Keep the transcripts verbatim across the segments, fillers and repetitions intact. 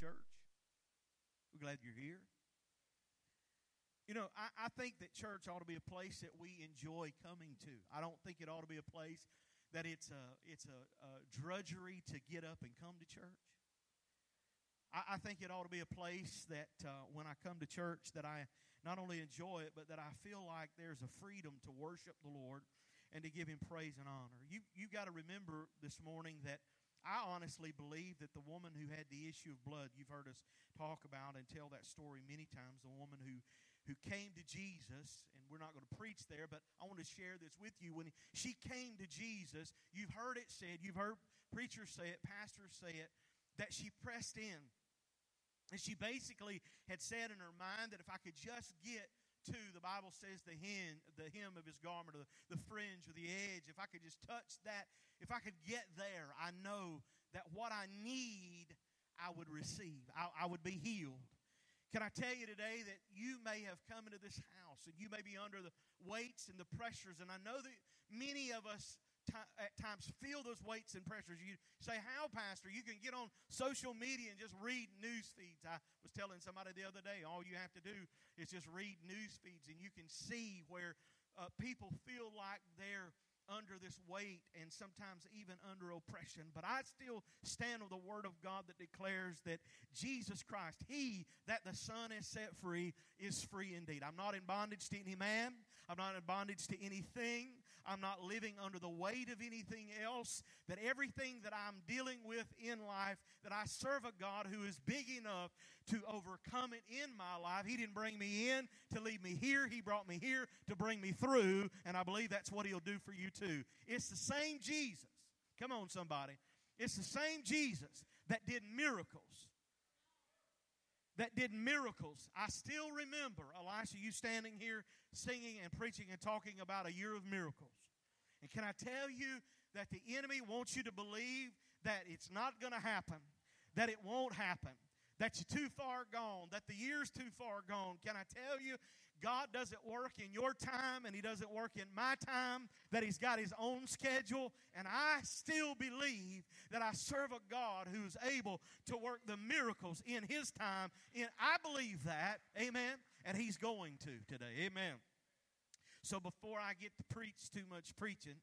church. We're glad you're here. You know, I, I think that church ought to be a place that we enjoy coming to. I don't think it ought to be a place that it's a, it's a, a drudgery to get up and come to church. I, I think it ought to be a place that uh, when I come to church that I not only enjoy it, but that I feel like there's a freedom to worship the Lord and to give Him praise and honor. You, you've got to remember this morning that I honestly believe that the woman who had the issue of blood, you've heard us talk about and tell that story many times, the woman who, who came to Jesus, and we're not going to preach there, but I want to share this with you. When she came to Jesus, you've heard it said, you've heard preachers say it, pastors say it, that she pressed in. And she basically had said in her mind that if I could just get to, the Bible says, the hem, the hem of his garment, or the, the fringe or the edge, if I could just touch that, if I could get there, I know that what I need, I would receive. I, I would be healed. Can I tell you today that you may have come into this house and you may be under the weights and the pressures, and I know that many of us at times feel those weights and pressures. You say, how, Pastor? You can get on social media and just read news feeds. I was telling somebody the other day, all you have to do is just read news feeds, and you can see where uh, people feel like they're under this weight and sometimes even under oppression. But I still stand on the Word of God that declares that Jesus Christ, He that the Son has set free, is free indeed. I'm not in bondage to any man. I'm not in bondage to anything. I'm not living under the weight of anything else. That everything that I'm dealing with in life, that I serve a God who is big enough to overcome it in my life. He didn't bring me in to leave me here. He brought me here to bring me through. And I believe that's what He'll do for you too. It's the same Jesus. Come on, somebody. It's the same Jesus that did miracles. That did miracles. I still remember, Elisha, you standing here singing and preaching and talking about a year of miracles. And can I tell you that the enemy wants you to believe that it's not going to happen, that it won't happen, that you're too far gone, that the year's too far gone. Can I tell you, God doesn't work in your time and He doesn't work in my time, that He's got His own schedule. And I still believe that I serve a God who's able to work the miracles in His time. And I believe that, amen, and He's going to today, amen. So before I get to preach too much preaching,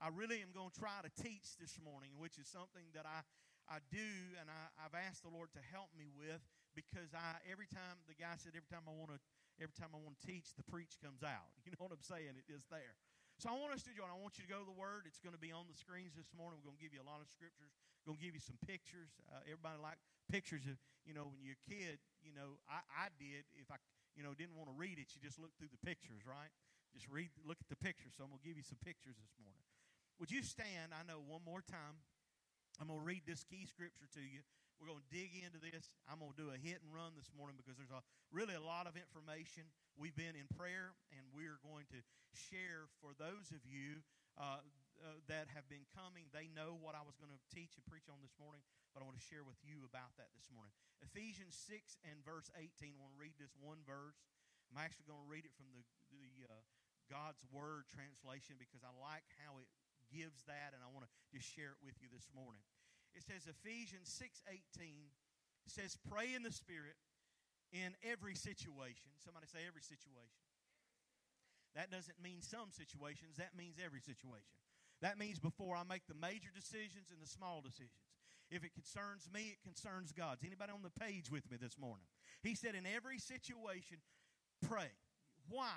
I really am going to try to teach this morning, which is something that I... I do, and I, I've asked the Lord to help me with, because I every time the guy said every time I want to every time I want to teach, the preach comes out. You know what I'm saying? It is there. So I want us to join. I want you to go to the Word. It's going to be on the screens this morning. We're going to give you a lot of scriptures. We're going to give you some pictures. Uh, everybody like pictures of, you know, when you're a kid. You know, I, I did. If I you know didn't want to read it, you just look through the pictures, right? Just read, look at the pictures. So I'm going to give you some pictures this morning. Would you stand? I know one more time. I'm going to read this key scripture to you. We're going to dig into this. I'm going to do a hit and run this morning because there's a, really a lot of information. We've been in prayer, and we're going to share for those of you uh, uh, that have been coming. They know what I was going to teach and preach on this morning, but I want to share with you about that this morning. Ephesians six and verse eighteen. I want to read this one verse. I'm actually going to read it from the, the uh, God's Word translation because I like how it gives that, and I want to just share it with you this morning. It says Ephesians six eighteen says, pray in the Spirit in every situation. Somebody say every situation. That doesn't mean some situations. That means every situation. That means before I make the major decisions and the small decisions. If it concerns me, it concerns God. Is anybody on the page with me this morning? He said in every situation, pray. Why?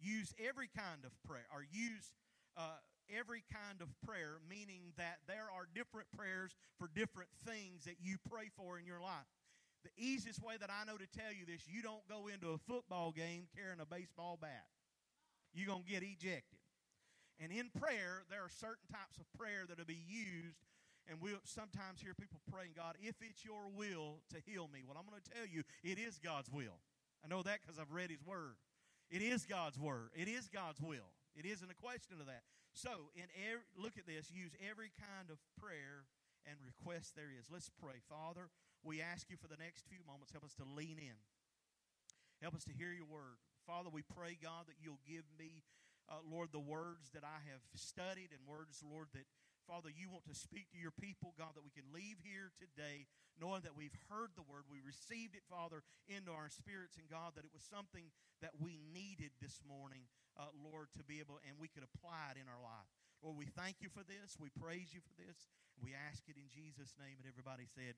Use every kind of prayer, or use uh every kind of prayer, meaning that there are different prayers for different things that you pray for in your life. The easiest way that I know to tell you this, you don't go into a football game carrying a baseball bat. You're going to get ejected. And in prayer, there are certain types of prayer that will be used. And we'll sometimes hear people praying, God, if it's your will to heal me. Well, I'm going to tell you, it is God's will. I know that because I've read His Word. It is God's Word. It is God's will. It isn't a question of that. So, in every, look at this. Use every kind of prayer and request there is. Let's pray. Father, we ask you for the next few moments. Help us to lean in. Help us to hear your word. Father, we pray, God, that you'll give me, uh, Lord, the words that I have studied and words, Lord, that Father, you want to speak to your people, God, that we can leave here today knowing that we've heard the word, we received it, Father, into our spirits, and God, that it was something that we needed this morning, uh, Lord, to be able, and we could apply it in our life. Lord, we thank you for this. We praise you for this. We ask it in Jesus' name, and everybody said,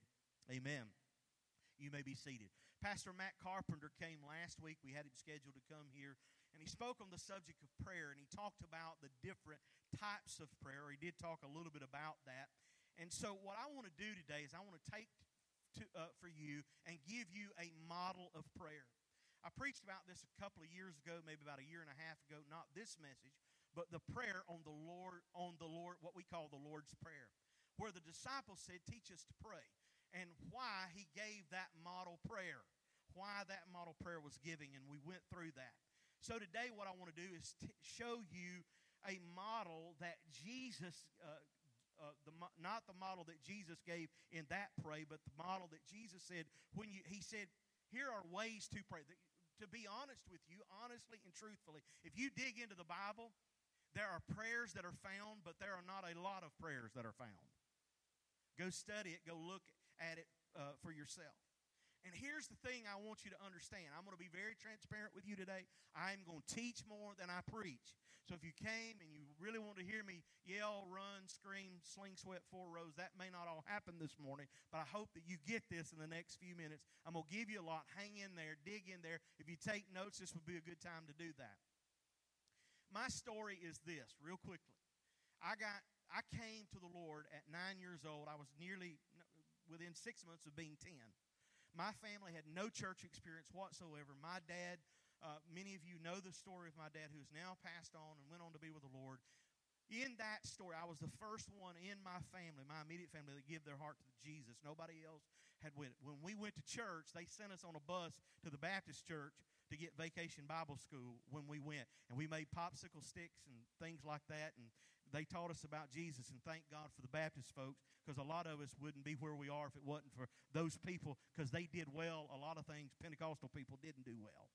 amen. You may be seated. Pastor Matt Carpenter came last week. We had him scheduled to come here. And he spoke on the subject of prayer. And he talked about the different types of prayer. He did talk a little bit about that. And so what I want to do today is I want to take to, uh, for you and give you a model of prayer. I preached about this a couple of years ago, maybe about a year and a half ago. Not this message, but the prayer on the Lord, on the Lord, what we call the Lord's Prayer. Where the disciples said, teach us to pray. And why he gave that model prayer, why that model prayer was giving, and we went through that. So today what I want to do is t- show you a model that Jesus, uh, uh, the mo- not the model that Jesus gave in that pray, but the model that Jesus said when you, he said, here are ways to pray. The, to be honest with you, honestly and truthfully, if you dig into the Bible, there are prayers that are found, but there are not a lot of prayers that are found. Go study it. Go look at it uh, for yourself. And here's the thing I want you to understand. I'm going to be very transparent with you today. I'm going to teach more than I preach. So if you came and you really want to hear me yell, run, scream, sling sweat four rows, that may not all happen this morning, but I hope that you get this in the next few minutes. I'm going to give you a lot. Hang in there. Dig in there. If you take notes, this would be a good time to do that. My story is this, real quickly. I got... I came to the Lord at nine years old. I was nearly within six months of being ten. My family had no church experience whatsoever. My dad, uh, many of you know the story of my dad, who is now passed on and went on to be with the Lord. In that story, I was the first one in my family, my immediate family, that gave their heart to Jesus. Nobody else had went. When we went to church, they sent us on a bus to the Baptist church to get vacation Bible school when we went. And we made popsicle sticks and things like that. And they taught us about Jesus. And thank God for the Baptist folks, because a lot of us wouldn't be where we are if it wasn't for those people, because they did well. A lot of things Pentecostal people didn't do well.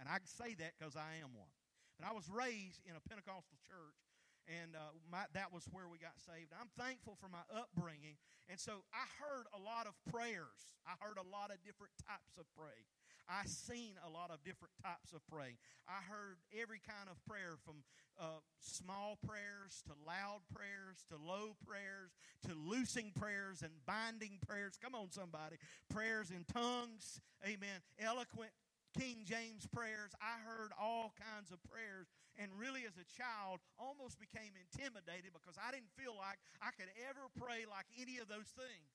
And I say that because I am one. But I was raised in a Pentecostal church, and uh, my, that was where we got saved. I'm thankful for my upbringing, and so I heard a lot of prayers. I heard a lot of different types of praying. I seen a lot of different types of praying. I heard every kind of prayer, from uh, small prayers to loud prayers to low prayers to loosing prayers and binding prayers. Come on, somebody. Prayers in tongues, amen, eloquent prayers. King James prayers. I heard all kinds of prayers, and really as a child almost became intimidated because I didn't feel like I could ever pray like any of those things.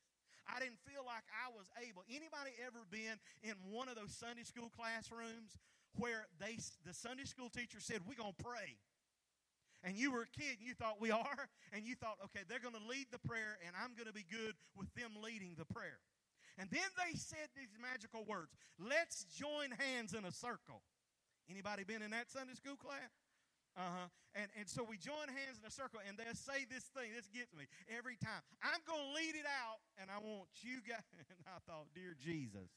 I didn't feel like I was able. Anybody ever been in one of those Sunday school classrooms where they the Sunday school teacher said, we're going to pray? And you were a kid and you thought, we are? And you thought, okay, they're going to lead the prayer and I'm going to be good with them leading the prayer. And then they said these magical words, let's join hands in a circle. Anybody been in that Sunday school class? Uh-huh. And, and so we join hands in a circle, and they'll say this thing. This gets me every time. I'm going to lead it out, and I want you guys. And I thought, dear Jesus.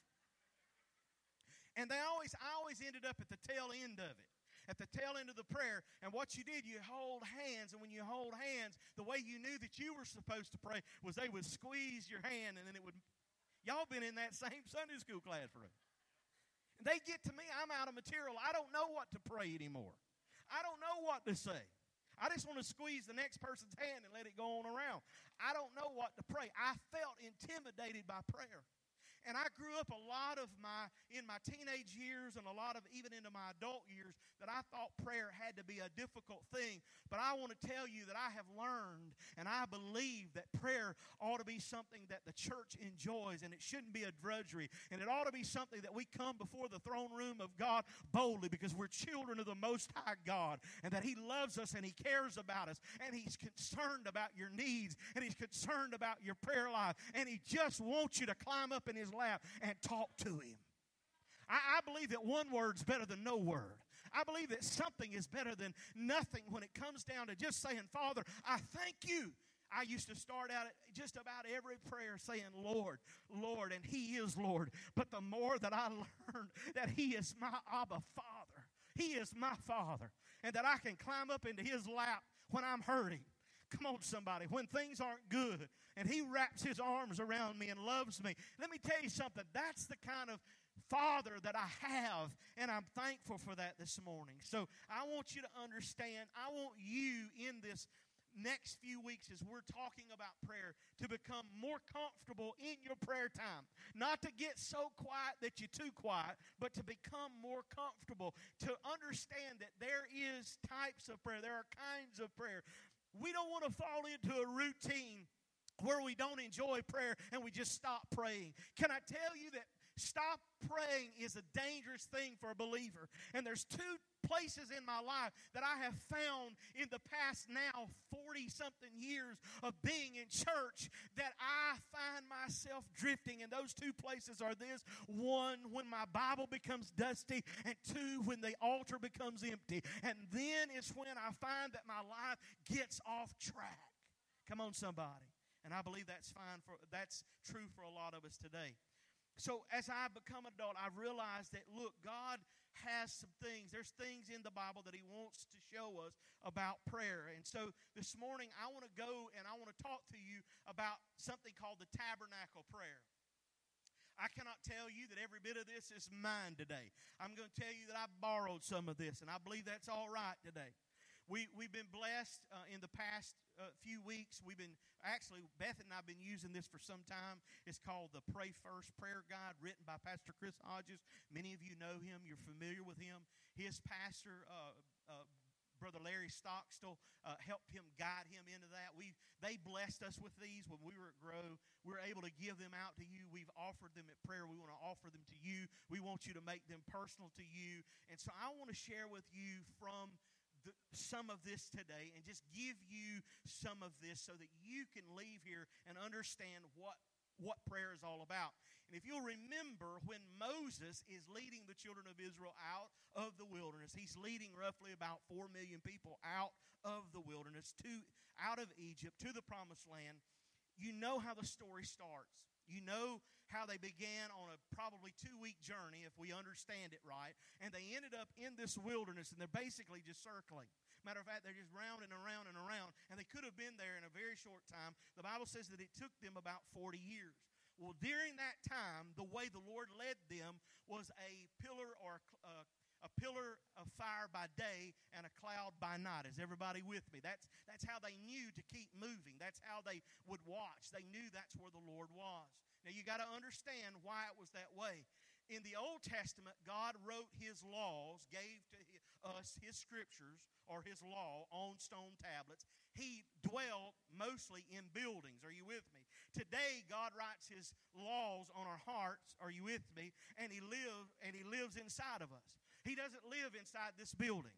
And they always, I always ended up at the tail end of it. At the tail end of the prayer, and what you did, you hold hands, and when you hold hands, the way you knew that you were supposed to pray was they would squeeze your hand, and then it would... Y'all been in that same Sunday school classroom. And they get to me, I'm out of material. I don't know what to pray anymore. I don't know what to say. I just want to squeeze the next person's hand and let it go on around. I don't know what to pray. I felt intimidated by prayer. And I grew up a lot of my, in my teenage years and a lot of even into my adult years, that I thought prayer had to be a difficult thing. But I want to tell you that I have learned, and I believe that prayer ought to be something that the church enjoys, and it shouldn't be a drudgery. And it ought to be something that we come before the throne room of God boldly, because we're children of the Most High God, and that He loves us and He cares about us, and He's concerned about your needs, and He's concerned about your prayer life, and He just wants you to climb up in His lap and talk to Him. I, I believe that one word's better than no word. I believe that something is better than nothing when it comes down to just saying, Father, I thank you. I used to start out at just about every prayer saying, Lord, Lord, and He is Lord. But the more that I learned that He is my Abba Father, He is my Father, and that I can climb up into His lap when I'm hurting. Come on, somebody. When things aren't good and he wraps his arms around me and loves me. Let me tell you something. That's the kind of Father that I have, and I'm thankful for that this morning. So I want you to understand, I want you in this next few weeks as we're talking about prayer to become more comfortable in your prayer time. Not to get so quiet that you're too quiet, but to become more comfortable, to understand that there is types of prayer, there are kinds of prayer. We don't want to fall into a routine where we don't enjoy prayer and we just stop praying. Can I tell you that stop praying is a dangerous thing for a believer? And there's two places in my life that I have found in the past now forty-something years of being in church that I find myself drifting. And those two places are this. One, when my Bible becomes dusty. And two, when the altar becomes empty. And then it's when I find that my life gets off track. Come on, somebody. And I believe that's fine for that's true for a lot of us today. So as I become an adult, I realized that, look, God has some things. There's things in the Bible that he wants to show us about prayer. And so this morning, I want to go and I want to talk to you about something called the Tabernacle Prayer. I cannot tell you that every bit of this is mine today. I'm going to tell you that I borrowed some of this, and I believe that's all right today. We, we've been blessed uh, in the past uh, few weeks. We've been, actually, Beth and I have been using this for some time. It's called the Pray First Prayer Guide, written by Pastor Chris Hodges. Many of you know him. You're familiar with him. His pastor, uh, uh, Brother Larry Stockstill, uh, helped him guide him into that. We They blessed us with these when we were at Grow. We were able to give them out to you. We've offered them at prayer. We want to offer them to you. We want you to make them personal to you. And so I want to share with you from The, some of this today and just give you some of this so that you can leave here and understand what, what prayer is all about. And if you'll remember, when Moses is leading the children of Israel out of the wilderness, he's leading roughly about four million people out of the wilderness, to out of Egypt, to the promised land. You know how the story starts. You know how they began on a probably two-week journey, if we understand it right. And they ended up in this wilderness, and they're basically just circling. Matter of fact, they're just round and around and around. And they could have been there in a very short time. The Bible says that it took them about forty years. Well, during that time, the way the Lord led them was a pillar or a A pillar of fire by day and a cloud by night. Is everybody with me? That's, that's how they knew to keep moving. That's how they would watch. They knew that's where the Lord was. Now, you got to understand why it was that way. In the Old Testament, God wrote his laws, gave to us his scriptures or his law on stone tablets. He dwelt mostly in buildings. Are you with me? Today, God writes his laws on our hearts. Are you with me? And he live, and he lives inside of us. He doesn't live inside this building.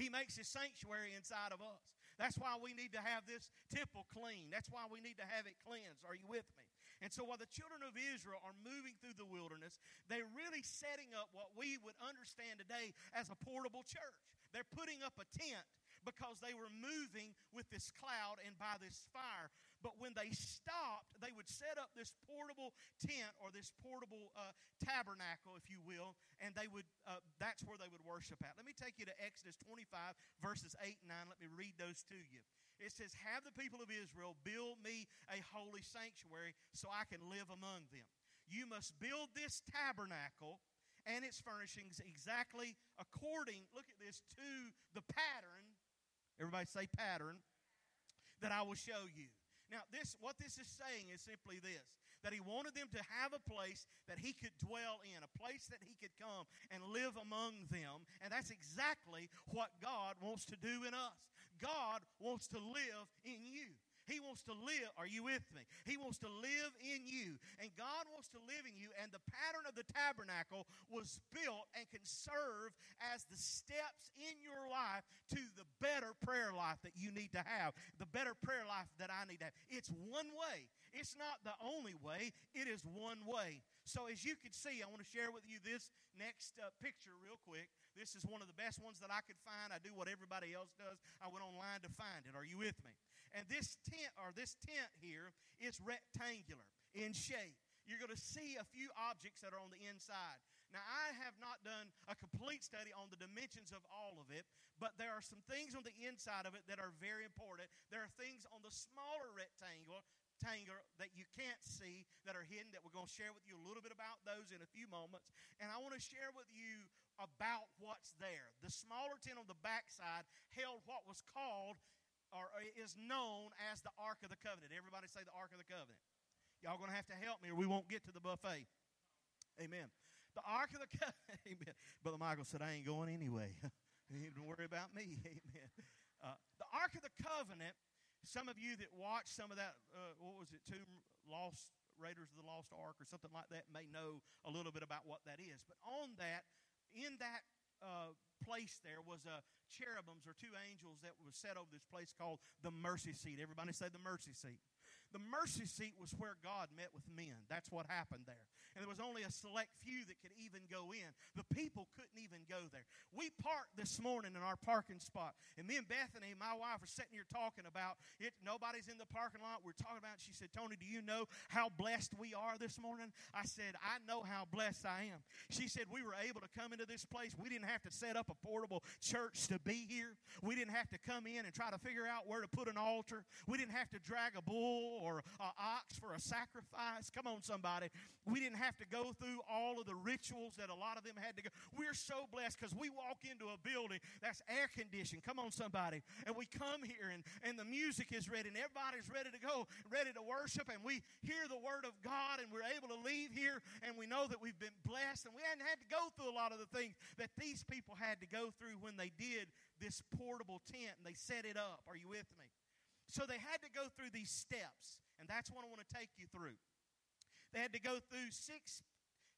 He makes his sanctuary inside of us. That's why we need to have this temple clean. That's why we need to have it cleansed. Are you with me? And so while the children of Israel are moving through the wilderness, they're really setting up what we would understand today as a portable church. They're putting up a tent because they were moving with this cloud and by this fire. But when they stopped, they would set up this portable tent or this portable uh, tabernacle, if you will, and they would. Uh, that's where they would worship at. Let me take you to Exodus twenty-five, verses eight and nine. Let me read those to you. It says, "Have the people of Israel build me a holy sanctuary so I can live among them. You must build this tabernacle and its furnishings exactly according," look at this, "to the pattern," everybody say pattern, "that I will show you." Now, this what this is saying is simply this, that he wanted them to have a place that he could dwell in, a place that he could come and live among them, and that's exactly what God wants to do in us. God wants to live in you. He wants to live, are you with me? He wants to live in you, and God wants to live in you, and the pattern of the tabernacle was built and can serve as the steps in your life to the better prayer life that you need to have, the better prayer life that I need to have. It's one way. It's not the only way. It is one way. So as you can see, I want to share with you this next uh, picture real quick. This is one of the best ones that I could find. I do what everybody else does. I went online to find it. Are you with me? And this tent or this tent here is rectangular in shape. You're going to see a few objects that are on the inside. Now, I have not done a a complete study on the dimensions of all of it, but there are some things on the inside of it that are very important. There are things on the smaller rectangle tangle that you can't see that are hidden, that we're going to share with you a little bit about those in a few moments. And I want to share with you about what's there. The smaller tent on the backside held what was called or is known as the Ark of the Covenant. Everybody say the Ark of the Covenant. Y'all going to have to help me or we won't get to the buffet. Amen. The Ark of the Covenant. Amen. Brother Michael said, I ain't going anyway. Don't worry about me. Amen. Uh, the Ark of the Covenant. Some of you that watched some of that, uh, what was it, two lost Raiders of the Lost Ark or something like that, may know a little bit about what that is. But on that, in that uh, place there was a cherubims or two angels that was set over this place called the Mercy Seat. Everybody say the Mercy Seat. The mercy seat was where God met with men. That's what happened there. And there was only a select few that could even go in. The people couldn't even go there. We parked this morning in our parking spot. And me and Bethany, and my wife, are sitting here talking about it. Nobody's in the parking lot. We're talking about it. She said, Tony, do you know how blessed we are this morning? I said, I know how blessed I am. She said, we were able to come into this place. We didn't have to set up a portable church to be here. We didn't have to come in and try to figure out where to put an altar. We didn't have to drag a bull or an ox for a sacrifice. Come on, somebody. We didn't have to go through all of the rituals that a lot of them had to go. We're so blessed because we walk into a building that's air conditioned. Come on, somebody. And we come here and, and the music is ready and everybody's ready to go, ready to worship, and we hear the word of God and we're able to leave here and we know that we've been blessed and we hadn't had to go through a lot of the things that these people had to go through when they did this portable tent and they set it up. Are you with me? So they had to go through these steps, and that's what I want to take you through. They had to go through six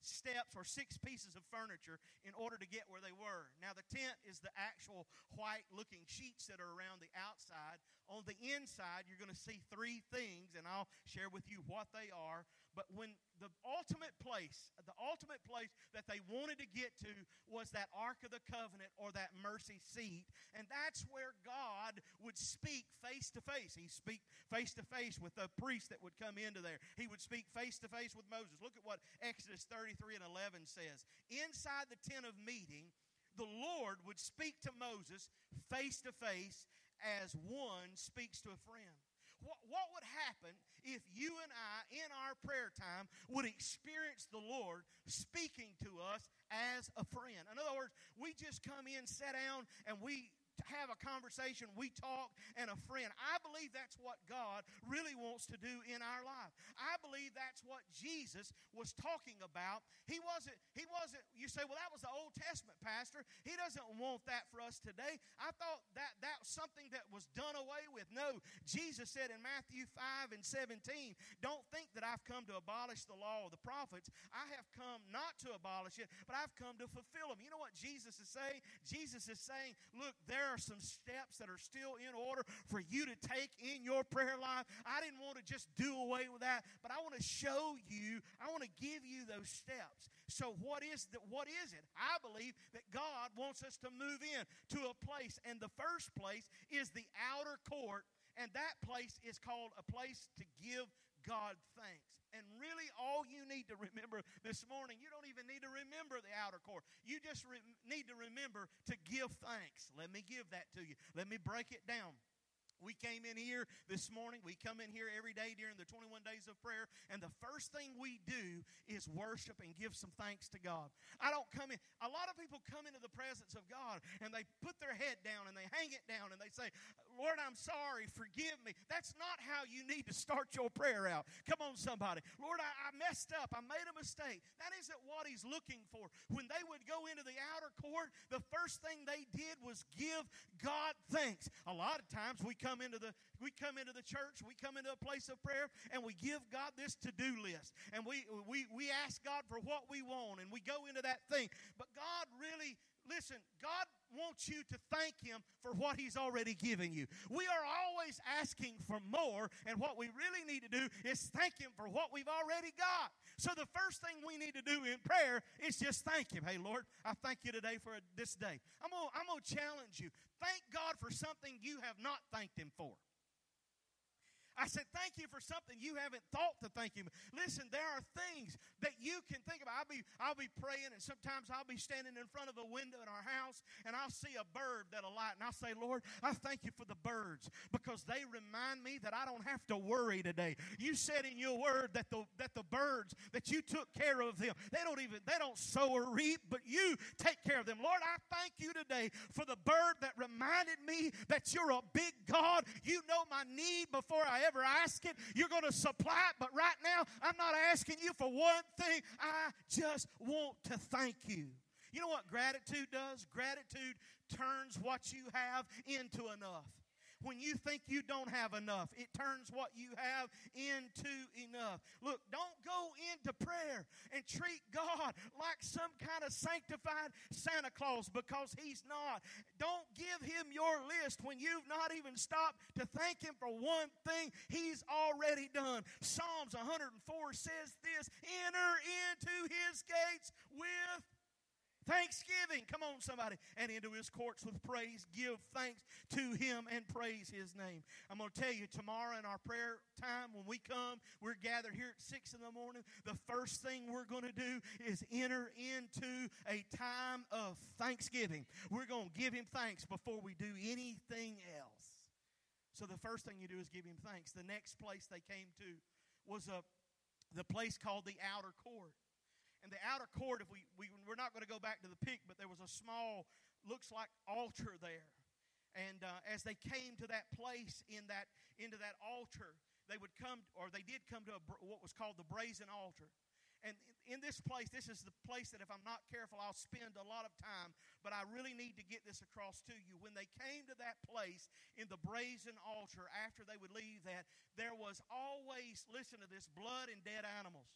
steps or six pieces of furniture in order to get where they were. Now, the tent is the actual white-looking sheets that are around the outside. On the inside, you're going to see three things, and I'll share with you what they are. But when the ultimate place, the ultimate place that they wanted to get to was that Ark of the Covenant or that mercy seat. And that's where God would speak face to face. He'd speak face to face with the priest that would come into there. He would speak face to face with Moses. Look at what Exodus thirty-three and eleven says. Inside the tent of meeting, the Lord would speak to Moses face to face as one speaks to a friend. What would happen if you and I, in our prayer time, would experience the Lord speaking to us as a friend? In other words, we just come in, sit down, and we have a conversation, we talk, and a friend. I believe that's what God really wants to do in our life. I believe that's what Jesus was talking about. He wasn't, he wasn't, you say, well, that was the Old Testament, Pastor. He doesn't want that for us today. I thought that that was something that was done away with. No, Jesus said in Matthew five and seventeen, don't think that I've come to abolish the law of the prophets. I have come not to abolish it, but I've come to fulfill them. You know what Jesus is saying? Jesus is saying, look, there There are some steps that are still in order for you to take in your prayer life. I didn't want to just do away with that, but I want to show you, I want to give you those steps. So what is that? What is it? I believe that God wants us to move in to a place, and the first place is the outer court, and that place is called a place to give God thanks. And really all you need to remember this morning, you don't even need to remember the outer court. You just re- need to remember to give thanks. Let me give that to you. Let me break it down. We came in here this morning. We come in here every day during the twenty-one days of prayer. And the first thing we do is worship and give some thanks to God. I don't come in. A lot of people come into the presence of God and they put their head down and they hang it down and they say, Lord, I'm sorry. Forgive me. That's not how you need to start your prayer out. Come on, somebody. Lord, I, I messed up. I made a mistake. That isn't what he's looking for. When they would go into the outer court, the first thing they did was give God thanks. A lot of times we come Come into the, we come into the church, we come into a place of prayer, and we give God this to-do list. And we, we, we ask God for what we want, and we go into that thing. But God really, listen, God wants you to thank Him for what He's already given you. We are always asking for more, and what we really need to do is thank Him for what we've already got. So the first thing we need to do in prayer is just thank Him. Hey, Lord, I thank you today for this day. I'm gonna, I'm gonna challenge you. Thank God for something you have not thanked Him for. I said, thank you for something you haven't thought to thank you. Listen, there are things that you can think about. I'll be, I'll be praying, and sometimes I'll be standing in front of a window in our house, and I'll see a bird that'll light, and I'll say, Lord, I thank you for the birds, because they remind me that I don't have to worry today. You said in your word that the, that the birds, that you took care of them. They don't even, they don't sow or reap, but you take care of them. Lord, I thank you today for the bird that reminded me that you're a big God. You know my need before I ever ask it. You're going to supply it, but right now I'm not asking you for one thing. I just want to thank you. You know what gratitude does? Gratitude turns what you have into enough. When you think you don't have enough, it turns what you have into enough. Look, don't go into prayer and treat God like some kind of sanctified Santa Claus, because he's not. Don't give him your list when you've not even stopped to thank him for one thing he's already done. Psalms one oh four says this, enter into his gates with thanksgiving. Come on, somebody. And into his courts with praise. Give thanks to him and praise his name. I'm going to tell you, tomorrow in our prayer time, when we come, we're gathered here at six in the morning. The first thing we're going to do is enter into a time of thanksgiving. We're going to give him thanks before we do anything else. So the first thing you do is give him thanks. The next place they came to was a, the place called the outer court. And the outer court, if we, we, we're not going to go back to the peak, but there was a small, looks like altar there. And uh, as they came to that place, in that into that altar, they would come, or they did come to a, what was called the brazen altar. And in this place, this is the place that if I'm not careful, I'll spend a lot of time. But I really need to get this across to you. When they came to that place in the brazen altar, after they would leave that, there was always, listen to this, blood and dead animals.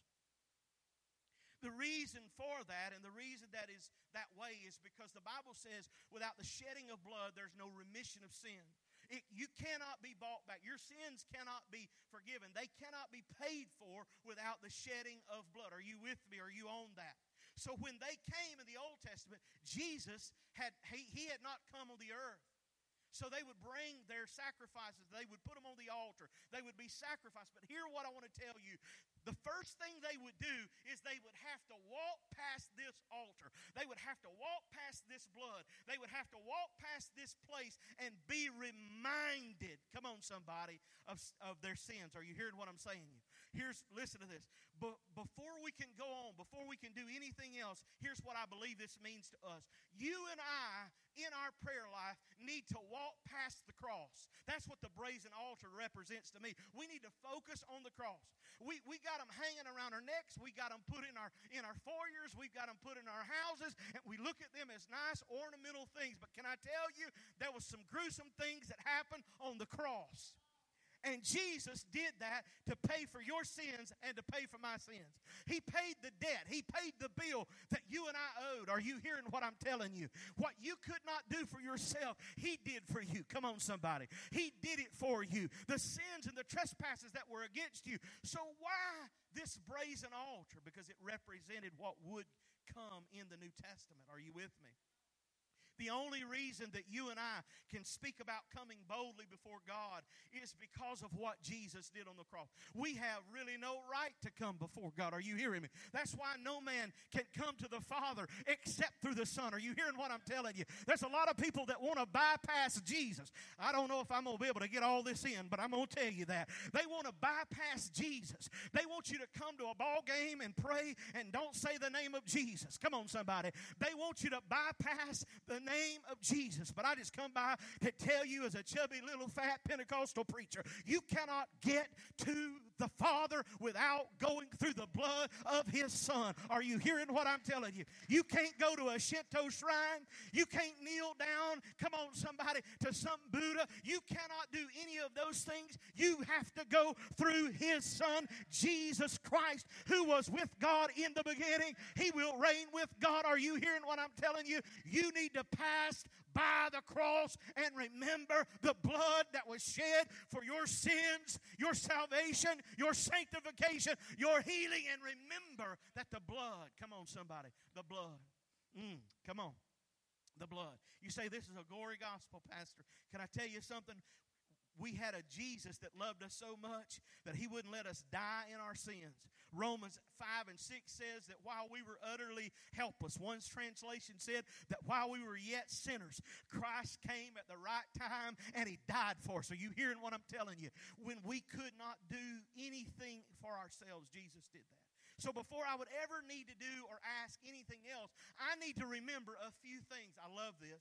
The reason for that, and the reason that is that way, is because the Bible says without the shedding of blood, there's no remission of sin. It, you cannot be bought back. Your sins cannot be forgiven. They cannot be paid for without the shedding of blood. Are you with me? Are you on that? So when they came in the Old Testament, Jesus, had he, he had not come on the earth. So they would bring their sacrifices. They would put them on the altar. They would be sacrificed. But hear what I want to tell you. The first thing they would do is they would have to walk past this altar. They would have to walk past this blood. They would have to walk past this place and be reminded, come on somebody, of, of their sins. Are you hearing what I'm saying? Here's, listen to this. But before we can go on, before we can do anything else, here's what I believe this means to us. You and I, in our prayer life, need to walk past the cross. That's what the brazen altar represents to me. We need to focus on the cross. We we got them hanging around our necks. We got them put in our in our foyers. We've got them put in our houses, and we look at them as nice ornamental things. But can I tell you, there was some gruesome things that happened on the cross. And Jesus did that to pay for your sins and to pay for my sins. He paid the debt. He paid the bill that you and I owed. Are you hearing what I'm telling you? What you could not do for yourself, he did for you. Come on, somebody. He did it for you. The sins and the trespasses that were against you. So why this brazen altar? Because it represented what would come in the New Testament. Are you with me? The only reason that you and I can speak about coming boldly before God is because of what Jesus did on the cross. We have really no right to come before God. Are you hearing me? That's why no man can come to the Father except through the Son. Are you hearing what I'm telling you? There's a lot of people that want to bypass Jesus. I don't know if I'm going to be able to get all this in, but I'm going to tell you that. They want to bypass Jesus. They want you to come to a ball game and pray and don't say the name of Jesus. Come on, somebody. They want you to bypass the name of Jesus. But I just come by to tell you, as a chubby little fat Pentecostal preacher, you cannot get to the Father without going through the blood of his Son. Are you hearing what I'm telling you? You can't go to a Shinto shrine. You can't kneel down, come on somebody, to some Buddha. You cannot do any of those things. You have to go through his Son, Jesus Christ, who was with God in the beginning. He will reign with God. Are you hearing what I'm telling you? You need to passed by the cross and remember the blood that was shed for your sins, your salvation, your sanctification, your healing, and remember that the blood, come on somebody, the blood, mm, come on, the blood. You say this is a gory gospel, Pastor. Can I tell you something? we had a Jesus that loved us so much that he wouldn't let us die in our sins. Romans five and six says that while we were utterly helpless, one's translation said that while we were yet sinners, Christ came at the right time and he died for us. Are you hearing what I'm telling you? When we could not do anything for ourselves, Jesus did that. So before I would ever need to do or ask anything else, I need to remember a few things. I love this.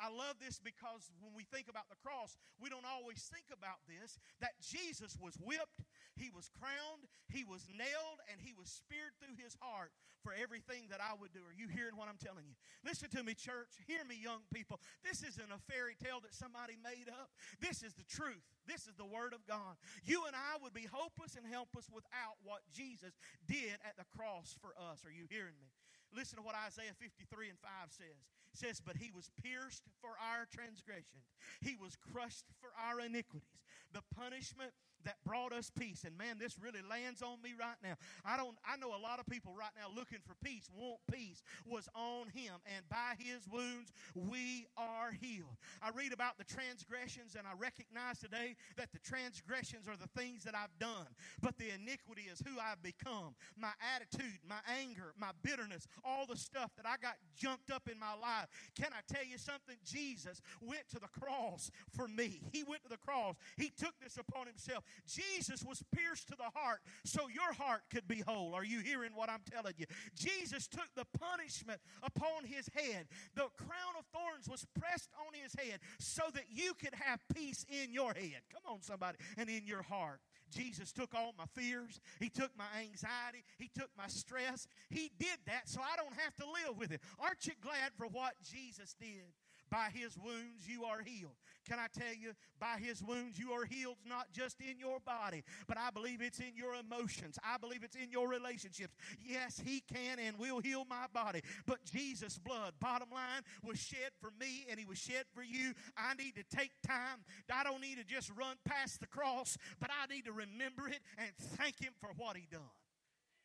I love this because when we think about the cross, we don't always think about this, that Jesus was whipped, he was crowned, he was nailed, and he was speared through his heart for everything that I would do. Are you hearing what I'm telling you? Listen to me, church. Hear me, young people. This isn't a fairy tale that somebody made up. This is the truth. This is the Word of God. You and I would be hopeless and helpless without what Jesus did at the cross for us. Are you hearing me? Listen to what Isaiah fifty-three and five says. It says, but he was pierced for our transgression. He was crushed for our iniquities. The punishment that brought us peace. And man, this really lands on me right now. I don't. I know a lot of people right now looking for peace, want peace, was on him. And by his wounds, we are healed. I read about the transgressions and I recognize today that the transgressions are the things that I've done. But the iniquity is who I've become. My attitude, my anger, my bitterness, all the stuff that I got jumped up in my life. Can I tell you something? Jesus went to the cross for me. He went to the cross. He took this upon himself. Jesus was pierced to the heart so your heart could be whole. Are you hearing what I'm telling you? Jesus took the punishment upon his head. The crown of thorns was pressed on his head so that you could have peace in your head. Come on, somebody, and in your heart. Jesus took all my fears. He took my anxiety. He took my stress. He did that so I don't have to live with it. Aren't you glad for what Jesus did? By his wounds you are healed. Can I tell you, by his wounds you are healed, not just in your body, but I believe it's in your emotions. I believe it's in your relationships. Yes, he can and will heal my body. But Jesus' blood, bottom line, was shed for me and he was shed for you. I need to take time. I don't need to just run past the cross, but I need to remember it and thank him for what he done.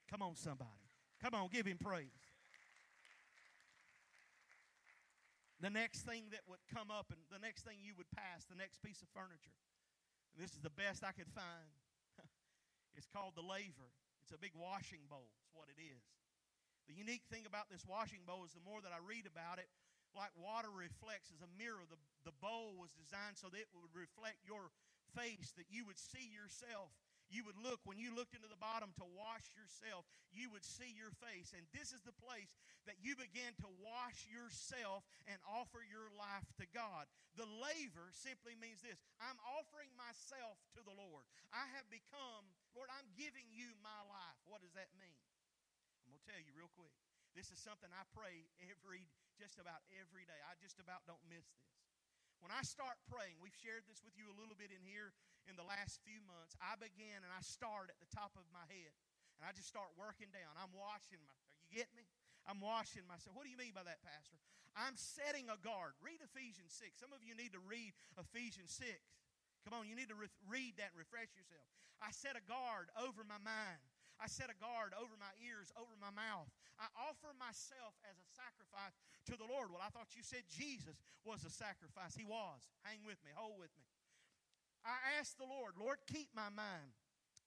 Come on, somebody. Come on, give him praise. The next thing that would come up and the next thing you would pass, the next piece of furniture, and this is the best I could find, it's called the laver. It's a big washing bowl. It's what it is. The unique thing about this washing bowl is the more that I read about it, like water reflects as a mirror, the, the bowl was designed so that it would reflect your face, that you would see yourself. You would look, when you looked into the bottom to wash yourself, you would see your face. And this is the place that you begin to wash yourself and offer your life to God. The laver simply means this. I'm offering myself to the Lord. I have become, Lord, I'm giving you my life. What does that mean? I'm going to tell you real quick. This is something I pray every, just about every day. I just about don't miss this. When I start praying, we've shared this with you a little bit in here in the last few months. I begin and I start at the top of my head. And I just start working down. I'm washing myself. You get me? I'm washing myself. What do you mean by that, Pastor? I'm setting a guard. Read Ephesians six. Some of you need to read Ephesians six. Come on, you need to re- read that and refresh yourself. I set a guard over my mind. I set a guard over my ears, over my mouth. I offer myself as a sacrifice to the Lord. Well, I thought you said Jesus was a sacrifice. He was. Hang with me. Hold with me. I ask the Lord, Lord, keep my mind.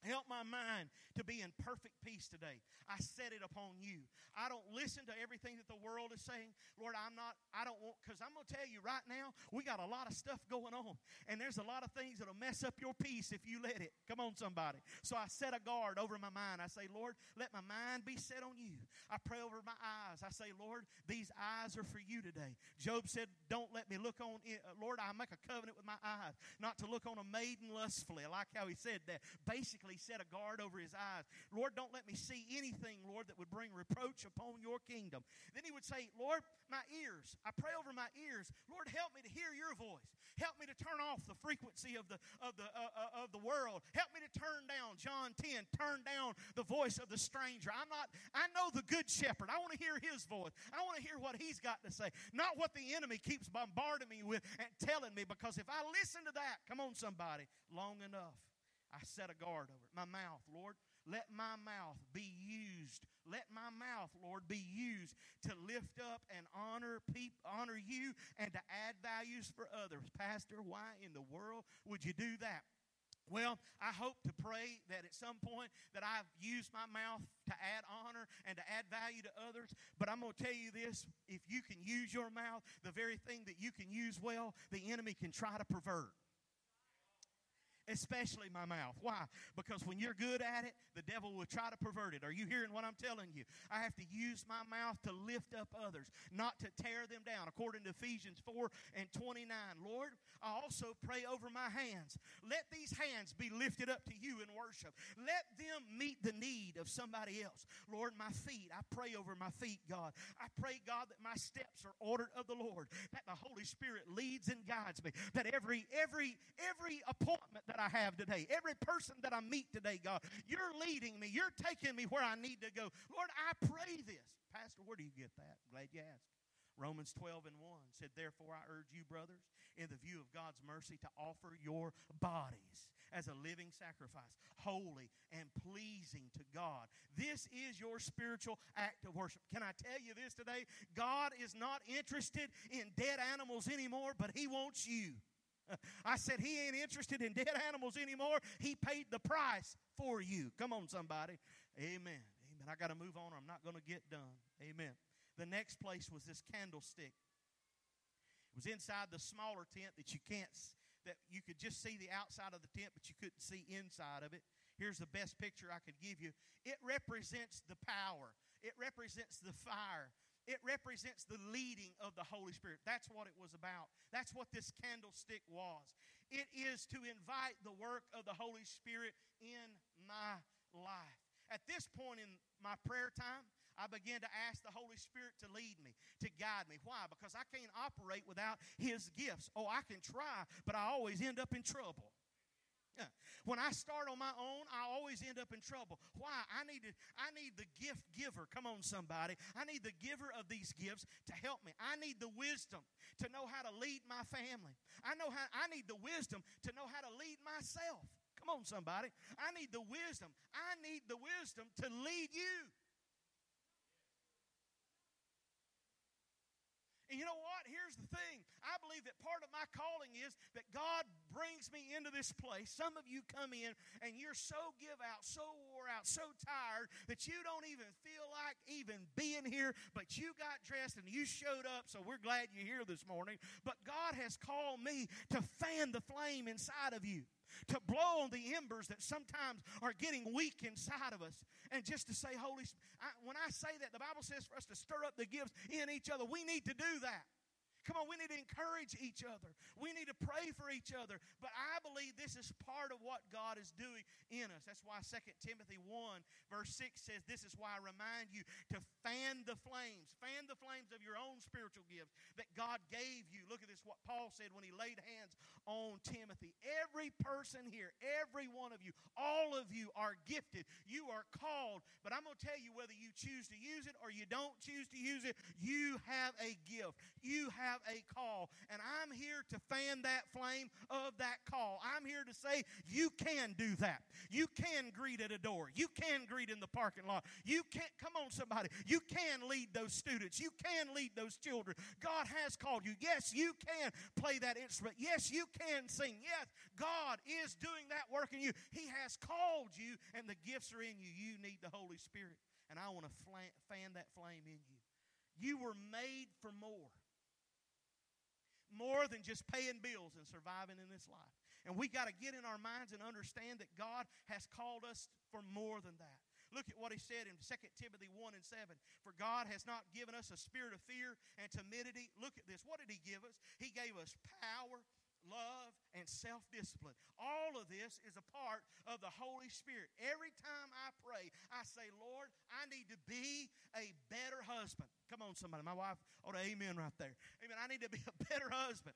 Help my mind to be in perfect peace today. I set it upon you. I don't listen to everything that the world is saying. Lord, I'm not, I don't want, because I'm going to tell you right now, we got a lot of stuff going on. And there's a lot of things that'll mess up your peace if you let it. Come on, somebody. So I set a guard over my mind. I say, Lord, let my mind be set on you. I pray over my eyes. I say, Lord, these eyes are for you today. Job said, don't let me look on, it. Lord, I make a covenant with my eyes, not to look on a maiden lustfully. I like how he said that. Basically, he set a guard over his eyes. Lord, don't let me see anything, Lord, that would bring reproach upon your kingdom. Then he would say, Lord, my ears. I pray over my ears. Lord, help me to hear your voice. Help me to turn off the frequency of the of the uh, uh, of the world. Help me to turn down, John ten, turn down the voice of the stranger. I'm not, I know the good shepherd. I want to hear his voice. I want to hear what he's got to say. Not what the enemy keeps bombarding me with and telling me, because if I listen to that, come on, somebody, long enough, I set a guard over it. My mouth, Lord, Let my mouth be used. Let my mouth, Lord, be used to lift up and honor people, honor you and to add values for others. Pastor, why in the world would you do that? Well, I hope to pray that at some point that I've used my mouth to add honor and to add value to others. But I'm going to tell you this, if you can use your mouth, the very thing that you can use well, the enemy can try to pervert. Especially my mouth. Why? Because when you're good at it, the devil will try to pervert it. Are you hearing what I'm telling you? I have to use my mouth to lift up others, not to tear them down. According to Ephesians four and twenty-nine, Lord, I also pray over my hands. Let these hands be lifted up to you in worship. Let them meet the need of somebody else. Lord, my feet, I pray over my feet, God. I pray, God, that my steps are ordered of the Lord, that the Holy Spirit leads and guides me, that every, every, every appointment that I have today, every person that I meet today, God, you're leading me. You're taking me where I need to go. Lord, I pray this. Pastor, where do you get that? I'm glad you asked. Romans twelve and one said, therefore I urge you, brothers, in the view of God's mercy, to offer your bodies as a living sacrifice, holy and pleasing to God. This is your spiritual act of worship. Can I tell you this today? God is not interested in dead animals anymore, but he wants you. I said, he ain't interested in dead animals anymore. He paid the price for you. Come on, somebody. Amen. Amen. I got to move on or I'm not going to get done. Amen. The next place was this candlestick. It was inside the smaller tent that you can't, that you could just see the outside of the tent, but you couldn't see inside of it. Here's the best picture I could give you. It represents the power. It represents the fire. It represents the leading of the Holy Spirit. That's what it was about. That's what this candlestick was. It is to invite the work of the Holy Spirit in my life. At this point in my prayer time, I began to ask the Holy Spirit to lead me, to guide me. Why? Because I can't operate without His gifts. Oh, I can try, but I always end up in trouble. When I start on my own, I always end up in trouble. Why? I need to, I need the gift giver. Come on, somebody. I need the giver of these gifts to help me. I need the wisdom to know how to lead my family. I know how. I need the wisdom to know how to lead myself. Come on, somebody. I need the wisdom. I need the wisdom to lead you. And you know what? Here's the thing. I believe that part of my calling is that God brings me into this place. Some of you come in and you're so give out, so wore out, so tired that you don't even feel like even being here, but you got dressed and you showed up, so we're glad you're here this morning. But God has called me to fan the flame inside of you, to blow on the embers that sometimes are getting weak inside of us. And just to say, Holy Spirit, when I say that, the Bible says for us to stir up the gifts in each other. We need to do that. Come on, we need to encourage each other. We need to pray for each other. But I believe this is part of what God is doing in us. That's why Second Timothy one verse six says, this is why I remind you to fan the flames. Fan the flames of your own spiritual gifts that God gave you. Look at this, what Paul said when he laid hands on Timothy. Every person here, every one of you, all of you are gifted. You are called. But I'm going to tell you, whether you choose to use it or you don't choose to use it, you have a gift. You have Have a call, and I'm here to fan that flame of that call. I'm here to say you can do that. You can greet at a door. You can greet in the parking lot. You can't, come on somebody, you can lead those students. You can lead those children. God has called you. Yes, you can play that instrument. Yes, you can sing. Yes, God is doing that work in you. He has called you, and the gifts are in you. You need the Holy Spirit, and I want to flan, fan that flame in you. You were made for more. More than just paying bills and surviving in this life. And we got to get in our minds and understand that God has called us for more than that. Look at what he said in Second Timothy one and seven. For God has not given us a spirit of fear and timidity. Look at this. What did he give us? He gave us power, love, and self-discipline. All of this is a part of the Holy Spirit. Every time I pray, I say, Lord, I need to be a better husband. Come on, somebody. My wife, oh, the amen right there. Amen. I need to be a better husband.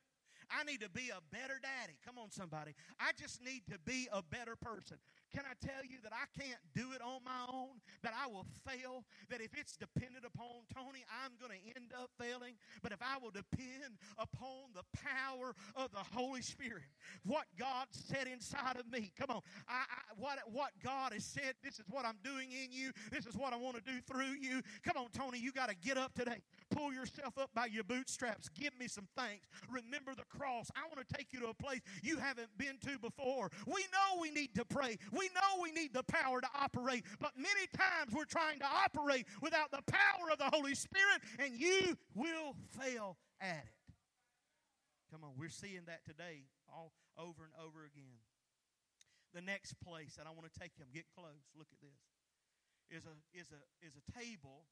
I need to be a better daddy. Come on, somebody. I just need to be a better person. Can I tell you that I can't do it on my own, that I will fail, that if it's dependent upon Tony, I'm going to end up failing. But if I will depend upon the power of the Holy Spirit, what God said inside of me, come on, I, I, what, what God has said, this is what I'm doing in you, this is what I want to do through you. Come on, Tony, you got to get up today. Pull yourself up by your bootstraps. Give me some thanks. Remember the cross. I want to take you to a place you haven't been to before. We know we need to pray. We know we need the power to operate, but many times we're trying to operate without the power of the Holy Spirit, and you will fail at it. Come on, we're seeing that today all over and over again. The next place that I want to take you, get close, look at this, is a, is a, is a table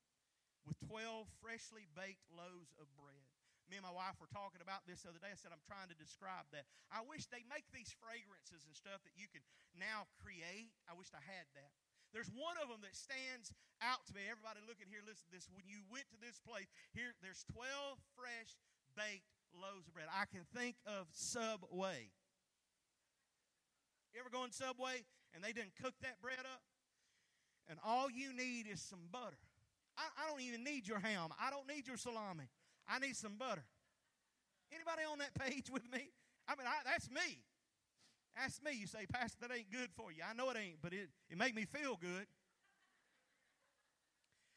with twelve freshly baked loaves of bread. Me and my wife were talking about this the other day. I said, I'm trying to describe that. I wish they make these fragrances and stuff that you can now create. I wish I had that. There's one of them that stands out to me. Everybody look at here, listen to this. When you went to this place, here there's twelve fresh baked loaves of bread. I can think of Subway. You ever go in Subway and they didn't cook that bread up? And all you need is some butter. I, I don't even need your ham. I don't need your salami. I need some butter. Anybody on that page with me? I mean, I, that's me. That's me. You say, Pastor, that ain't good for you. I know it ain't, but it, it make me feel good.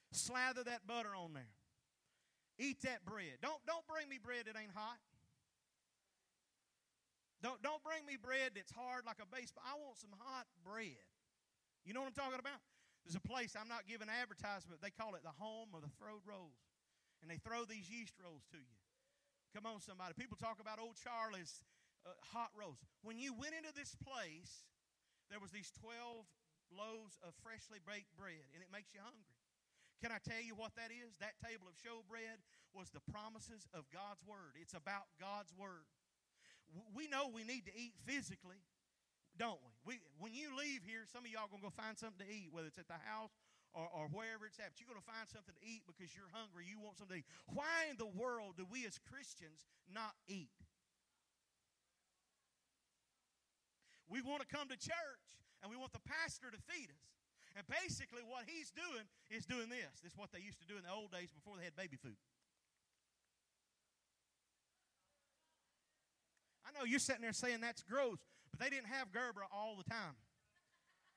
Slather that butter on there. Eat that bread. Don't, don't bring me bread that ain't hot. Don't, don't bring me bread that's hard like a baseball. I want some hot bread. You know what I'm talking about? There's a place, I'm not giving advertisement, they call it the home of the throwed rolls. And they throw these yeast rolls to you. Come on, somebody. People talk about old Charlie's uh, hot rolls. When you went into this place, there was these twelve loaves of freshly baked bread, and it makes you hungry. Can I tell you what that is? That table of showbread was the promises of God's Word. It's about God's Word. We know we need to eat physically, don't we? We when you leave here, some of y'all are going to go find something to eat, whether it's at the house Or, or wherever it's at. But you're going to find something to eat because you're hungry. You want something to eat. Why in the world do we as Christians not eat? We want to come to church and we want the pastor to feed us. And basically what he's doing is doing this. This is what they used to do in the old days before they had baby food. I know you're sitting there saying that's gross, but they didn't have Gerber all the time.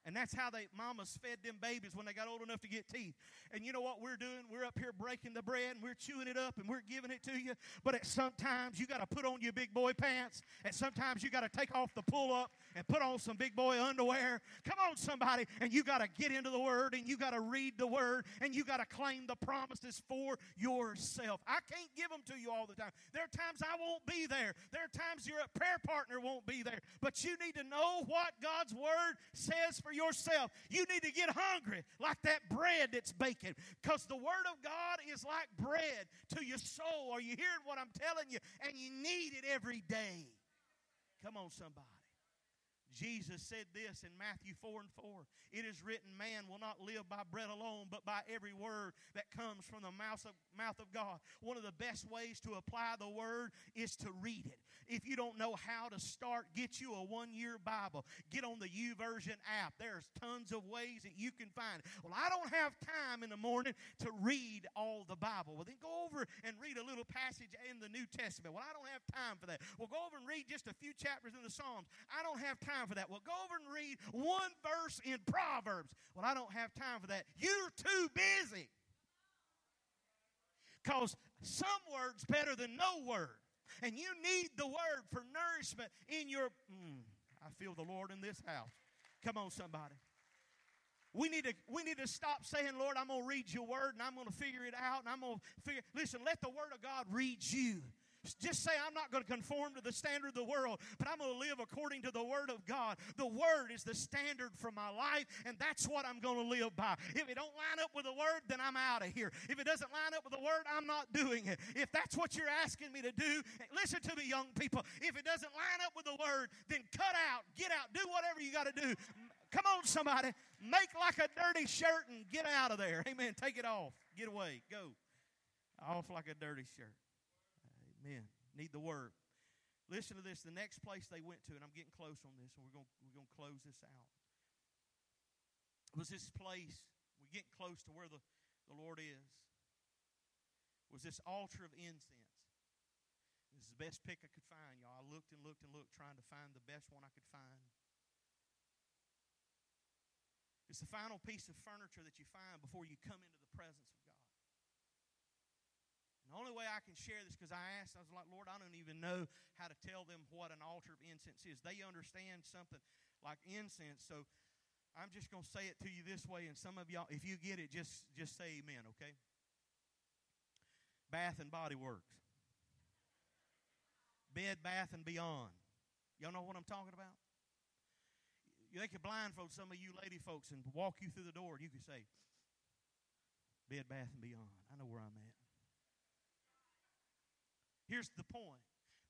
And that's how they mamas fed them babies when they got old enough to get teeth. And you know what we're doing? We're up here breaking the bread, and we're chewing it up, and we're giving it to you. But at sometimes you got to put on your big boy pants, and sometimes you got to take off the pull-up and put on some big boy underwear. Come on, somebody. And you got to get into the Word, and you got to read the Word, and you got to claim the promises for yourself. I can't give them to you all the time. There are times I won't be there. There are times your prayer partner won't be there. But you need to know what God's Word says for yourself. You need to get hungry like that bread that's baking, because the Word of God is like bread to your soul. Are you hearing what I'm telling you? And you need it every day. Come on, somebody. Jesus said this in Matthew four and four. It is written, man will not live by bread alone, but by every word that comes from the mouth of, mouth of God. One of the best ways to apply the Word is to read it. If you don't know how to start, get you a one-year Bible. Get on the YouVersion app. There's tons of ways that you can find it. Well, I don't have time in the morning to read all the Bible. Well, then go over and read a little passage in the New Testament. Well, I don't have time for that. Well, go over and read just a few chapters in the Psalms. I don't have time for that. Well, go over and read one verse in Proverbs. Well, I don't have time for that. You're too busy. Because some word's better than no word. And you need the Word for nourishment in your... Mm, I feel the Lord in this house. Come on, somebody. We need to we need to stop saying, Lord, I'm going to read your Word and I'm going to figure it out. And I'm going to figure... Listen, let the Word of God read you. Just say, I'm not going to conform to the standard of the world, but I'm going to live according to the Word of God. The Word is the standard for my life, and that's what I'm going to live by. If it don't line up with the Word, then I'm out of here. If it doesn't line up with the Word, I'm not doing it. If that's what you're asking me to do, listen to me, young people. If it doesn't line up with the Word, then cut out, get out, do whatever you got to do. Come on, somebody. Make like a dirty shirt and get out of there. Amen. Take it off. Get away. Go. Off like a dirty shirt. Amen. Need the Word. Listen to this. The next place they went to, and I'm getting close on this, and we're going we're going to close this out. It was this place, we're getting close to where the, the Lord is, was this altar of incense. This is the best pick I could find, y'all. I looked and looked and looked, trying to find the best one I could find. It's the final piece of furniture that you find before you come into the presence of God. And the only way I can share this, because I asked, I was like, Lord, I don't even know how to tell them what an altar of incense is. They understand something like incense, so I'm just going to say it to you this way, and some of y'all, if you get it, just, just say amen, okay? Bath and Body Works. Bed, Bath, and Beyond. Y'all know what I'm talking about? They could blindfold some of you lady folks and walk you through the door, and you could say, Bed, Bath, and Beyond. I know where I'm at. Here's the point.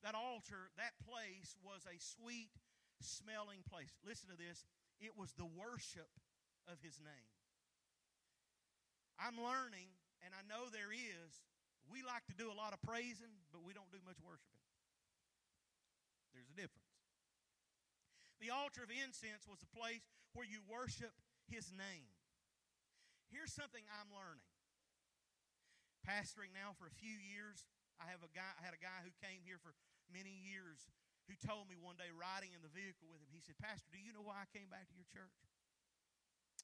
That altar, that place was a sweet-smelling place. Listen to this. It was the worship of His name. I'm learning, and I know there is, we like to do a lot of praising, but we don't do much worshiping. There's a difference. The altar of incense was a place where you worship His name. Here's something I'm learning. Pastoring now for a few years, I have a guy. I had a guy who came here for many years who told me one day, riding in the vehicle with him, he said, Pastor, do you know why I came back to your church?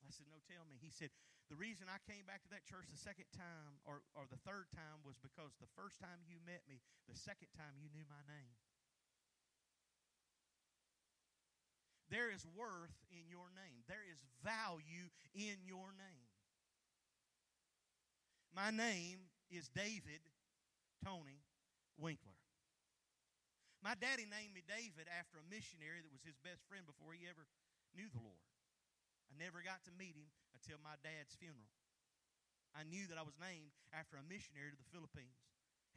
I said, no, tell me. He said, the reason I came back to that church the second time or, or the third time was because the first time you met me, the second time you knew my name. There is worth in your name. There is value in your name. My name is David Tony Winkler. My daddy named me David after a missionary that was his best friend before he ever knew the Lord. I never got to meet him until my dad's funeral. I knew that I was named after a missionary to the Philippines.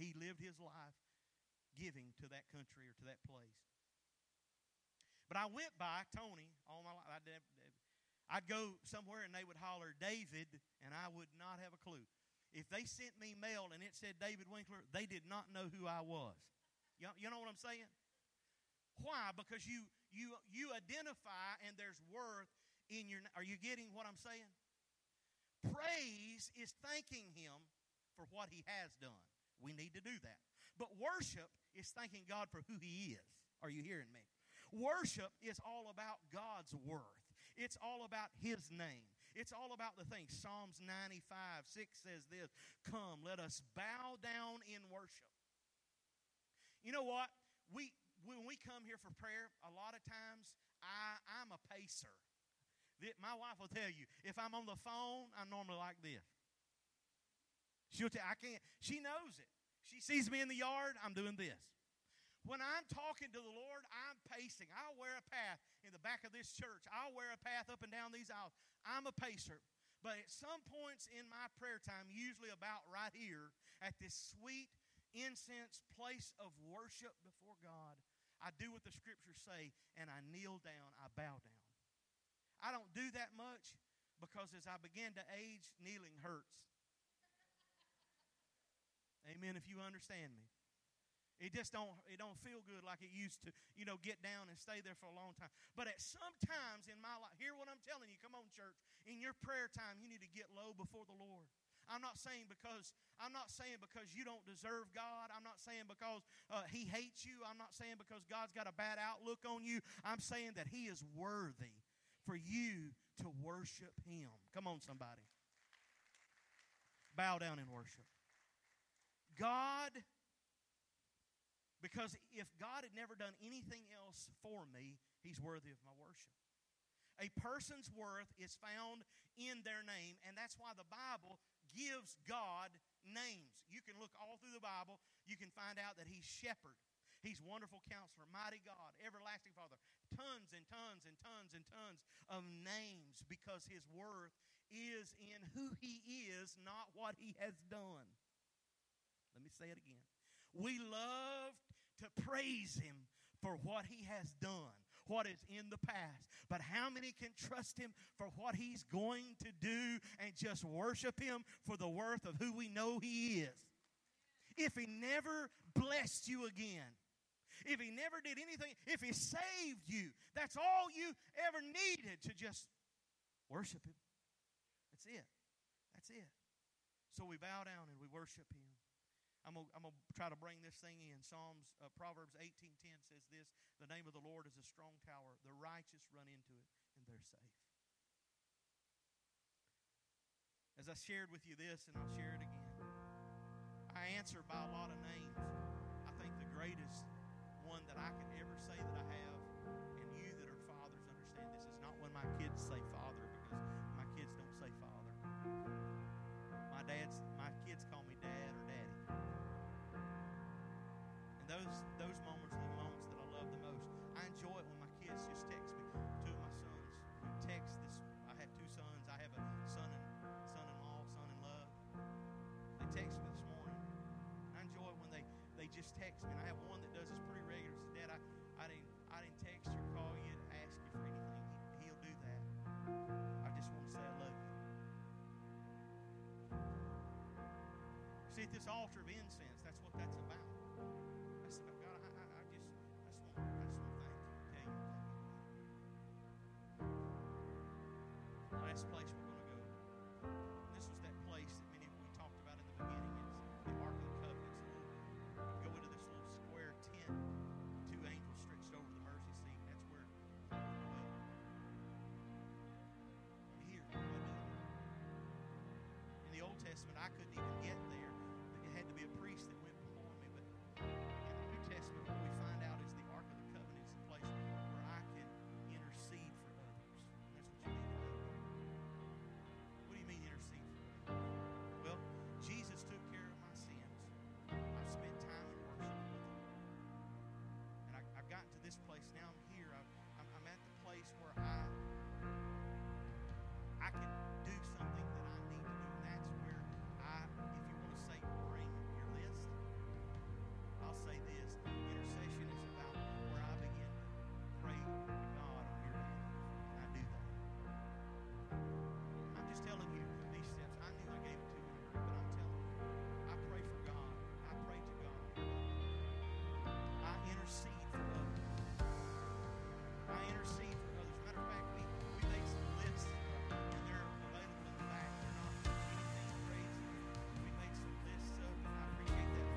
He lived his life giving to that country or to that place. But I went by Tony all my life. I'd, I'd go somewhere and they would holler David, and I would not have a clue. If they sent me mail and it said David Winkler, they did not know who I was. You know, you know what I'm saying? Why? Because you you you identify, and there's worth in your. Are you getting what I'm saying? Praise is thanking Him for what He has done. We need to do that. But worship is thanking God for who He is. Are you hearing me? Worship is all about God's worth. It's all about His name. It's all about the things. Psalms ninety-five, six says this, come, let us bow down in worship. You know what? We When we come here for prayer, a lot of times I, I'm a pacer. My wife will tell you, if I'm on the phone, I'm normally like this. She'll tell I can't. She knows it. She sees me in the yard, I'm doing this. When I'm talking to the Lord, I'm pacing. I'll wear a path in the back of this church. I'll wear a path up and down these aisles. I'm a pacer. But at some points in my prayer time, usually about right here, at this sweet incense place of worship before God, I do what the Scriptures say, and I kneel down, I bow down. I don't do that much because as I begin to age, kneeling hurts. Amen, if you understand me. It just don't, it don't feel good like it used to, you know, get down and stay there for a long time. But at some times in my life, hear what I'm telling you. Come on, church. In your prayer time, you need to get low before the Lord. I'm not saying because I'm not saying because you don't deserve God. I'm not saying because uh, He hates you. I'm not saying because God's got a bad outlook on you. I'm saying that He is worthy for you to worship Him. Come on, somebody. Bow down and worship. God... Because if God had never done anything else for me, He's worthy of my worship. A person's worth is found in their name, and that's why the Bible gives God names. You can look all through the Bible. You can find out that He's shepherd. He's wonderful counselor, mighty God, everlasting Father. Tons and tons and tons and tons of names because His worth is in who He is, not what He has done. Let me say it again. We love to praise Him for what He has done, what is in the past. But how many can trust Him for what He's going to do and just worship Him for the worth of who we know He is? If He never blessed you again, if he never did anything, if he saved you, that's all you ever needed, to just worship him. That's it. That's it. So we bow down and we worship him. I'm going to try to bring this thing in. Psalms, uh, Proverbs eighteen ten says this: the name of the Lord is a strong tower. The righteous run into it and they're safe. As I shared with you this, and I'll share it again, I answer by a lot of names. I think the greatest one that I can ever say that I have, and you that are fathers understand this, is not when my kids say father, because my kids don't say father. My dad's, my kids call me dad or daddy. And those those moments are the moments that I love the most. I enjoy it when my kids just text me. Two of my sons text this. I have two sons. I have a son and son-in-law, son-in-love. They text me this morning. I enjoy it when they, they just text me. And I have one that does this pretty regular. Says, Dad, I, I didn't I didn't text or call you to ask you for anything. He, he'll do that. I just want to say I love you. See, at this altar of incense, that's what that's about. That's about God. I, I, I just, I just want, I just want to thank you. Tell you, thank you. Last place we're going to go. This was that place that many we talked about in the beginning. It's the Ark of the Covenant. It's a little, you go into this little square tent with two angels stretched over the mercy seat. That's where I'm here. In the Old Testament, I couldn't even get there. It had to be a priest that went. Testament, what we find out is the Ark of the Covenant is the place where I can intercede for others. And that's what you need to do. What do you mean intercede for others? Well, Jesus took care of my sins. I've spent time in worship with him. And I, I've gotten to this place. Now I'm here. I, I'm, I'm at the place where I, I can do something that I need to do. And that's where I, if you want to say, bring your list. I'll say this, intercession is about where I begin to pray to God on your behalf. I do that. I'm just telling you these steps. I knew I gave it to you, but I'm telling you, I pray for God. I pray to God. I intercede for others. I intercede for others. As a matter of fact, we, we made some lists, and they're available in the back. They're not anything crazy. We made some lists up, and I appreciate color,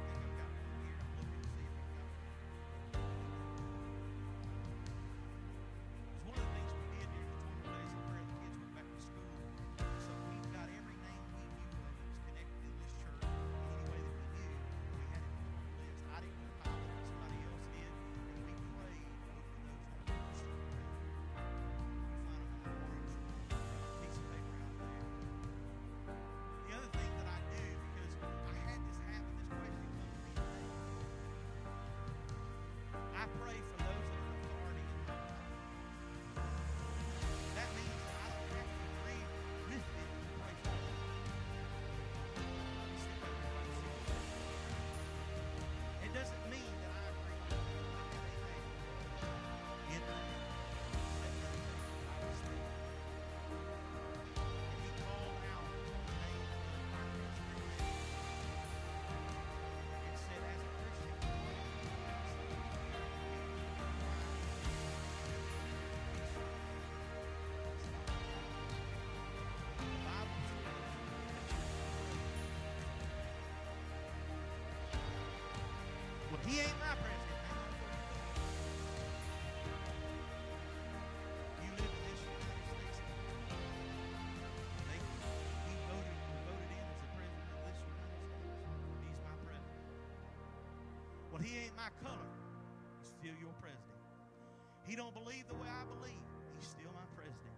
he's still your president. He don't believe the way I believe, he's still my president.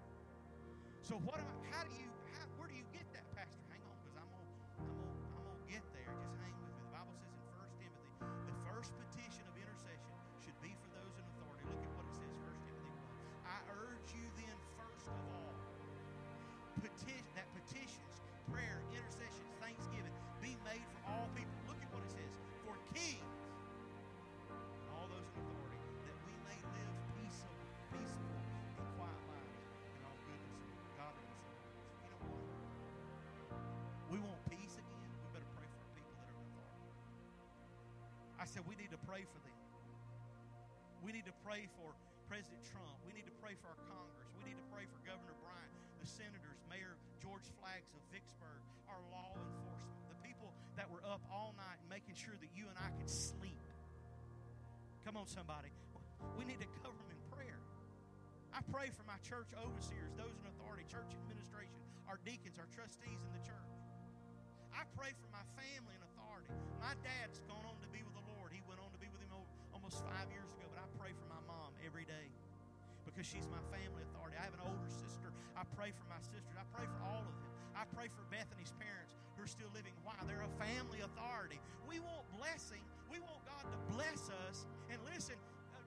So what am I, how do you, how, where do you get that, Pastor? Hang on, because I'm gonna, I'm gonna, I'm gonna get there. Just hang with me. The Bible says in First Timothy, the first petition of intercession should be for those in authority. Look at what it says, First Timothy one. I urge you then, first of all, petition, that petitions, prayer, intercessions, thanksgiving be made for all people. Look at what it says, for kings, all those in authority, that we may live peaceable, peaceable and quiet lives in all goodness and godliness. You know what? We want peace again. We better pray for people that are in authority. I said we need to pray for them. We need to pray for President Trump. We need to pray for our Congress. We need to pray for Governor Bryant, the senators, Mayor George Flaggs of Vicksburg, our law enforcement, the people that were up all night making sure that you and I could sleep. Come on, somebody. We need to cover them in prayer. I pray for my church overseers, those in authority, church administration, our deacons, our trustees in the church. I pray for my family in authority. My dad's gone on to be with the Lord. He went on to be with him over, almost five years ago, but I pray for my mom every day because she's my family authority. I have an older sister. I pray for my sisters. I pray for all of them. I pray for Bethany's parents who are still living. Why? They're a family authority. We want blessing. We want God to bless us. And listen,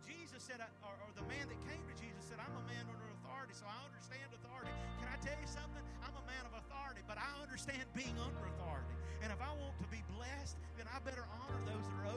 Jesus said, or, or the man that came to Jesus said, I'm a man under authority, so I understand authority. Can I tell you something? I'm a man of authority, but I understand being under authority. And if I want to be blessed, then I better honor those that are